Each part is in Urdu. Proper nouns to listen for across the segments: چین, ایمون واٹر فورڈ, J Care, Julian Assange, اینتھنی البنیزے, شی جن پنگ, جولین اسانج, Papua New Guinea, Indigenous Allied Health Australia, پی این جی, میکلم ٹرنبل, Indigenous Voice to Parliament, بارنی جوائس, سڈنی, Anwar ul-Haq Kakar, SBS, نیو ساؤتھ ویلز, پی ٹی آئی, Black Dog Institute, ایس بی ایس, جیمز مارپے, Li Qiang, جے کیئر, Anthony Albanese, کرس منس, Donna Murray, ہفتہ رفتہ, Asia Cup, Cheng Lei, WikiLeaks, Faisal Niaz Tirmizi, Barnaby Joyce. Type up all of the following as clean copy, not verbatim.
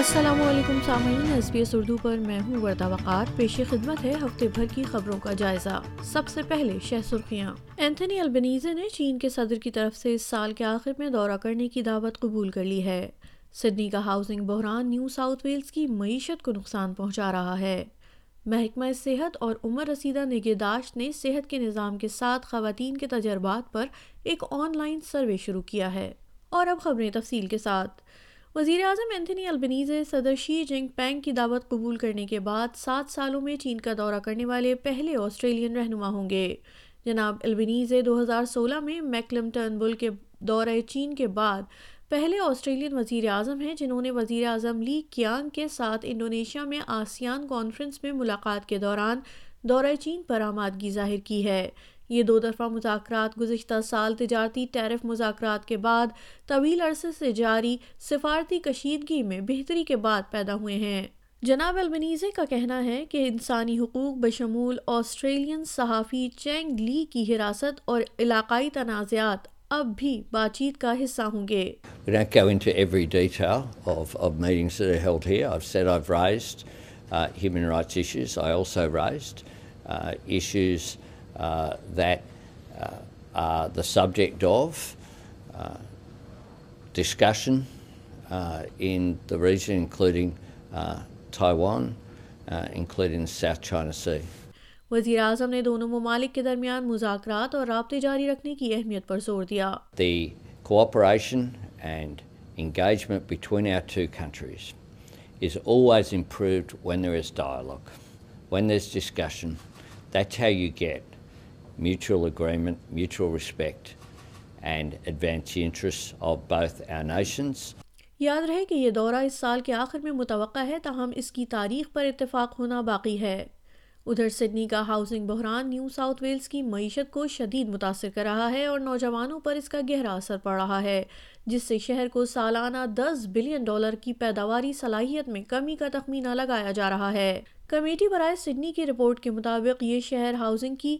السلام علیکم سامعین، ایس بی ایس اردو پر میں ہوں وردہ وقار، پیش خدمت ہے ہفتے بھر کی خبروں کا جائزہ۔ سب سے پہلے شہ سرخیاں۔ اینتھنی البنیزے نے چین کے صدر کی طرف سے اس سال کے آخر میں دورہ کرنے کی دعوت قبول کر لی ہے۔ سڈنی کا ہاؤسنگ بحران نیو ساؤتھ ویلز کی معیشت کو نقصان پہنچا رہا ہے۔ محکمہ صحت اور عمر رسیدہ نگہداشت نے صحت کے نظام کے ساتھ خواتین کے تجربات پر ایک آن لائن سروے شروع کیا ہے۔ اور اب خبریں تفصیل کے ساتھ۔ وزیر اعظم اینتھنی البنیزے صدر شی جن پنگ کی دعوت قبول کرنے کے بعد 7 سالوں میں چین کا دورہ کرنے والے پہلے آسٹریلین رہنما ہوں گے۔ جناب البنیزے 2016 میں میکلم ٹرنبل کے دورہ چین کے بعد پہلے آسٹریلین وزیر اعظم ہیں جنہوں نے وزیر اعظم لی کیانگ کے ساتھ انڈونیشیا میں آسیان کانفرنس میں ملاقات کے دوران دورہ چین پر آمادگی ظاہر کی ہے۔ یہ 2 طرفہ مذاکرات گزشتہ سال تجارتی ٹیرف مذاکرات کے بعد طویل عرصے سے جاری سفارتی کشیدگی میں بہتری کے بعد پیدا ہوئے ہیں۔ جناب البنیزے کا کہنا ہے کہ انسانی حقوق بشمول آسٹریلین صحافی چینگ لی کی حراست اور علاقائی تنازعات اب بھی بات چیت کا حصہ ہوں گے۔ وزیر اعظم نے دونوں ممالک کے درمیان مذاکرات اور رابطے جاری رکھنے کی اہمیت پر زور دیا۔ The cooperation and engagement between our two countries is always improved when there is dialogue, when there's discussion. That's how you get mutual agreement, mutual respect and advance the interests of both our nations. یاد رہے کہ یہ دورہ اس سال کے آخر میں متوقع ہے، تاہم اس کی تاریخ پر اتفاق ہونا باقی ہے۔ ادھر سڈنی کا ہاؤسنگ بحران نیو ساؤتھ ویلز کی معیشت کو شدید متاثر کر رہا ہے اور نوجوانوں پر اس کا گہرا اثر پڑ رہا ہے، جس سے شہر کو سالانہ $10 بلین کی پیداواری صلاحیت میں کمی کا تخمینہ لگایا جا رہا ہے۔ کمیٹی برائے سڈنی کی رپورٹ کے مطابق یہ شہر ہاؤسنگ کی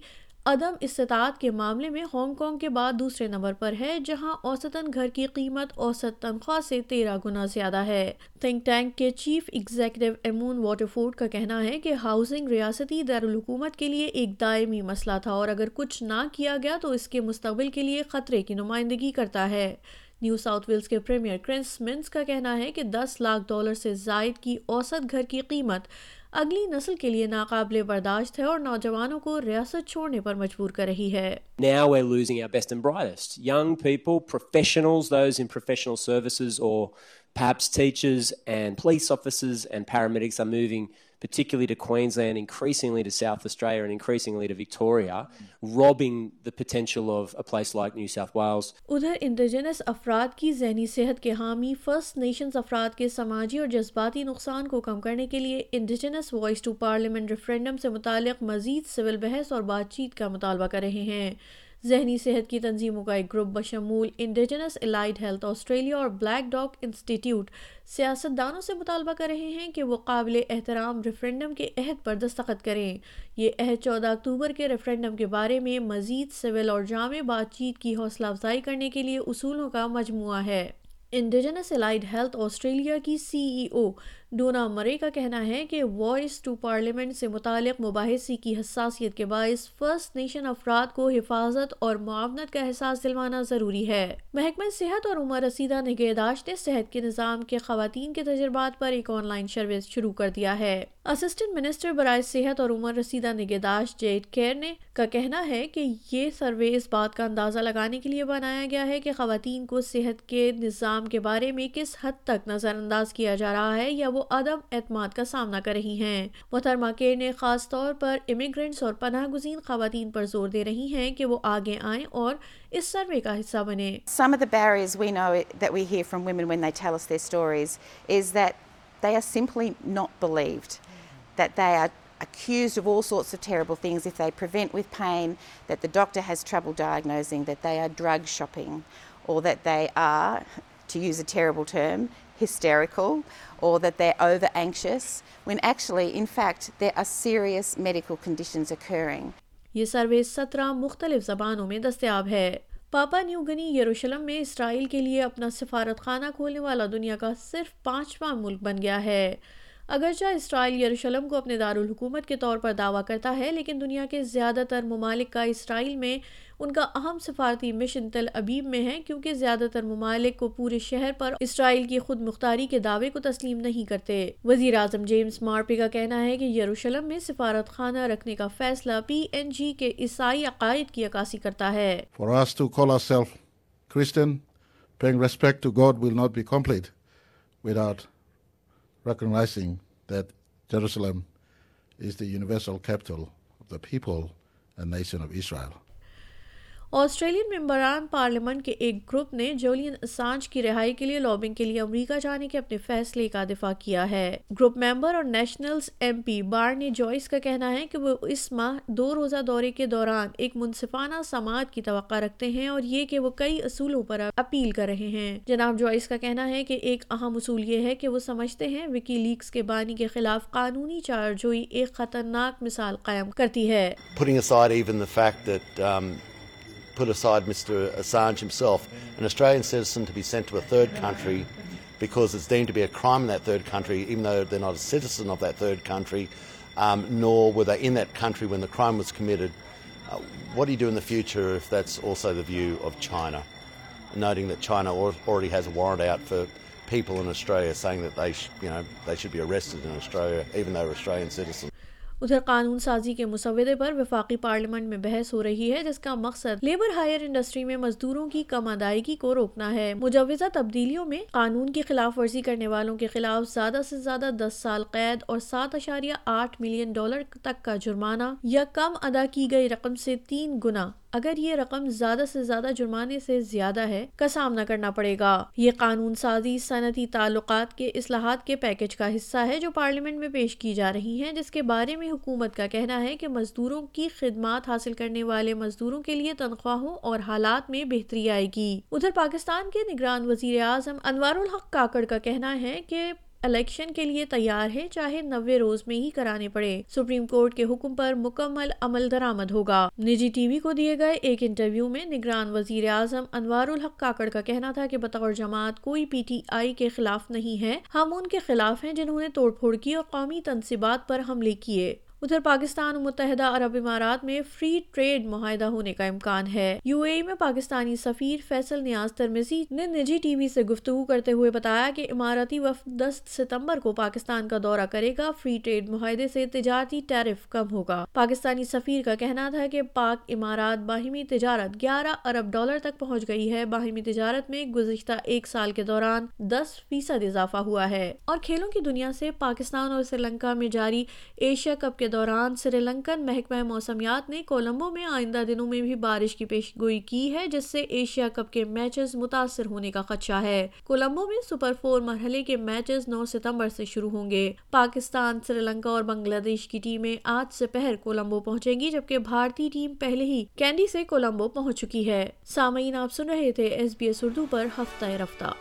عدم استطاعت کے معاملے میں ہانگ کانگ کے بعد دوسرے نمبر پر ہے، جہاں اوسطاً گھر کی قیمت اوسط تنخواہ سے 13 گنا زیادہ ہے۔ تھنک ٹینک کے chief executive ایمون واٹر فورڈ کا کہنا ہے کہ ہاؤسنگ ریاستی دارالحکومت کے لیے ایک دائمی مسئلہ تھا اور اگر کچھ نہ کیا گیا تو اس کے مستقبل کے لیے خطرے کی نمائندگی کرتا ہے۔ نیو ساؤتھ ویلز کے پریمیئر کرس منس کا کہنا ہے کہ $10 لاکھ سے زائد کی اوسط گھر کی قیمت اگلی نسل کے لیے ناقابل برداشت ہے اور نوجوانوں کو ریاست چھوڑنے پر مجبور کر رہی ہے۔ Now we're losing our best and brightest young people, professionals, those in professional services or perhaps teachers and police officers and paramedics are moving particularly to Queensland, increasingly to South Australia and increasingly to Victoria, robbing the potential of a place like New South Wales. ادھر انڈیجنس افراد کی ذہنی صحت کے حامی فرسٹ نیشنز افراد کے سماجی اور جذباتی نقصان کو کم کرنے کے لیے indigenous voice to parliament referendum سے متعلق مزید سول بحث اور بات چیت کا مطالبہ کر رہے ہیں۔ ذہنی صحت کی تنظیموں کا ایک گروپ بشمول انڈیجنس الائیڈ ہیلتھ آسٹریلیا اور بلیک ڈاگ انسٹیٹیوٹ سیاست دانوں سے مطالبہ کر رہے ہیں کہ وہ قابل احترام ریفرینڈم کے عہد پر دستخط کریں۔ یہ عہد 14 اکتوبر کے ریفرینڈم کے بارے میں مزید سول اور جامع بات چیت کی حوصلہ افزائی کرنے کے لیے اصولوں کا مجموعہ ہے۔ انڈیجنس الائیڈ ہیلتھ آسٹریلیا کی CEO ڈونا مرے کا کہنا ہے کہ وائس ٹو پارلیمنٹ سے متعلق مباحثے کی حساسیت کے باعث فرسٹ نیشن افراد کو حفاظت اور معاونت کا احساس دلوانا ضروری ہے۔ محکمہ صحت اور عمر رسیدہ نگہداشت نے صحت کے نظام کے خواتین کے تجربات پر ایک آن لائن سروس شروع کر دیا ہے۔ اسسٹنٹ منسٹر برائے صحت اور عمر رسیدہ نگہداشت جے کیئر نے کا کہنا ہے کہ یہ سروے اس بات کا اندازہ لگانے کے لیے بنایا گیا ہے کہ خواتین کو صحت کے نظام کے بارے میں کس حد تک نظر انداز کیا جا رہا ہے یا وہ عدم اعتماد کا سامنا کر رہی ہیں۔ محترمہ کیئر نے خاص طور پر امیگرینٹس اور پناہ گزین خواتین پر زور دے رہی ہیں کہ وہ آگے آئیں اور اس سروے کا حصہ بنیں۔ Some of the barriers we know that we hear from women when they tell us their stories is that they are simply not believed, that they are accused of all sorts of terrible things if they prevent with pain, that the doctor has trouble diagnosing, that they are drug shopping, or that they are, to use a terrible term, hysterical, or that they're over anxious, when actually in fact there are serious medical conditions occurring. یہ سروے 17 مختلف زبانوں میں دستیاب ہے۔ پاپا نیو گنی یروشلم میں اسرائیل کے لیے اپنا سفارت خانہ کھولنے والا دنیا کا صرف 5واں ملک بن گیا ہے۔ اگرچہ اسرائیل یروشلم کو اپنے دارالحکومت کے طور پر دعویٰ کرتا ہے، لیکن دنیا کے زیادہ تر ممالک کا اسرائیل میں ان کا اہم سفارتی مشن تل ابیب میں ہے، کیونکہ زیادہ تر ممالک کو پورے شہر پر اسرائیل کی خود مختاری کے دعوے کو تسلیم نہیں کرتے۔ وزیر اعظم جیمز مارپے کا کہنا ہے کہ یروشلم میں سفارت خانہ رکھنے کا فیصلہ پی این جی کے عیسائی عقائد کی عکاسی کرتا ہے۔ For us to call ourselves Christian, paying respect to God will not be complete without recognizing that Jerusalem is the universal capital of the people and nation of Israel. Australian ممبران پارلیمنٹ کے ایک گروپ نے جولین اسانج کی رہائی کے لیے لابنگ کے لیے امریکہ جانے کے اپنے فیصلے کا دفاع کیا ہے۔ گروپ ممبر اور Nationals M P بارنی جوائس کا کہنا ہے کہ وہ اس ماہ 2 روزہ دورے کے دوران ایک منصفانہ سماعت کی توقع رکھتے ہیں، اور یہ کہ وہ کئی اصولوں پر اپیل کر رہے ہیں۔ جناب جوائس کا کہنا ہے کہ ایک اہم اصول یہ ہے کہ وہ سمجھتے ہیں وکی لیکس کے بانی کے خلاف قانونی چارجوئی ایک خطرناک مثال قائم کرتی ہے۔ Put aside Mr Assange himself, an Australian citizen to be sent to a third country because it's deemed to be a crime in that third country, even though they're not a citizen of that third country, nor were they in that country when the crime was committed. What do you do in the future if that's also the view of China? Noting that China already has a warrant out for people in Australia saying that they should be arrested in Australia, even though they're Australian citizens. ادھر قانون سازی کے مسودے پر وفاقی پارلیمنٹ میں بحث ہو رہی ہے، جس کا مقصد لیبر ہائر انڈسٹری میں مزدوروں کی کم ادائیگی کو روکنا ہے۔ مجوزہ تبدیلیوں میں قانون کی خلاف ورزی کرنے والوں کے خلاف زیادہ سے زیادہ 10 سال قید اور 7.8 ملین ڈالر تک کا جرمانہ، یا کم ادا کی گئی رقم سے 3 گنا اگر یہ رقم زیادہ سے زیادہ جرمانے سے زیادہ ہے، کا سامنا کرنا پڑے گا۔ یہ قانون سازی صنعتی تعلقات کے اصلاحات کے پیکج کا حصہ ہے جو پارلیمنٹ میں پیش کی جا رہی ہیں، جس کے بارے میں حکومت کا کہنا ہے کہ مزدوروں کی خدمات حاصل کرنے والے مزدوروں کے لیے تنخواہوں اور حالات میں بہتری آئے گی۔ ادھر پاکستان کے نگران وزیر اعظم انوار الحق کاکڑ کا کہنا ہے کہ الیکشن کے لیے تیار ہے، چاہے 90 روز میں ہی کرانے پڑے، سپریم کورٹ کے حکم پر مکمل عمل درآمد ہوگا۔ نجی ٹی وی کو دیے گئے ایک انٹرویو میں نگران وزیر اعظم انوار الحق کاکڑ کا کہنا تھا کہ بطور جماعت کوئی پی ٹی آئی کے خلاف نہیں ہے، ہم ان کے خلاف ہیں جنہوں نے توڑ پھوڑ کی اور قومی تنصیبات پر حملے کیے۔ ادھر پاکستان اور متحدہ عرب امارات میں فری ٹریڈ معاہدہ ہونے کا امکان ہے۔ یو اے ای میں پاکستانی سفیر فیصل نیاز ترمزی نے نجی ٹی وی سے گفتگو کرتے ہوئے بتایا کہ اماراتی وفد 10 ستمبر کو پاکستان کا دورہ کرے گا۔ فری ٹریڈ معاہدے سے تجارتی ٹیرف کم ہوگا۔ پاکستانی سفیر کا کہنا تھا کہ پاک امارات باہمی تجارت 11 ارب ڈالر تک پہنچ گئی ہے۔ باہمی تجارت میں گزشتہ 1 سال کے دوران 10% اضافہ ہوا ہے۔ اور کھیلوں کی دنیا سے پاکستان اور سری لنکا میں جاری ایشیا کپ کے دوران سری لنکن محکمہ موسمیات نے کولمبو میں آئندہ دنوں میں بھی بارش کی پیش گوئی کی ہے، جس سے ایشیا کپ کے میچز متاثر ہونے کا خدشہ ہے۔ کولمبو میں سپر 4 مرحلے کے میچز 9 ستمبر سے شروع ہوں گے۔ پاکستان، سری لنکا اور بنگلہ دیش کی ٹیمیں آج سے پہر کولمبو پہنچیں گی، جبکہ بھارتی ٹیم پہلے ہی کینڈی سے کولمبو پہنچ چکی ہے۔ سامعین، آپ سن رہے تھے SBS اردو پر ہفتہ رفتہ۔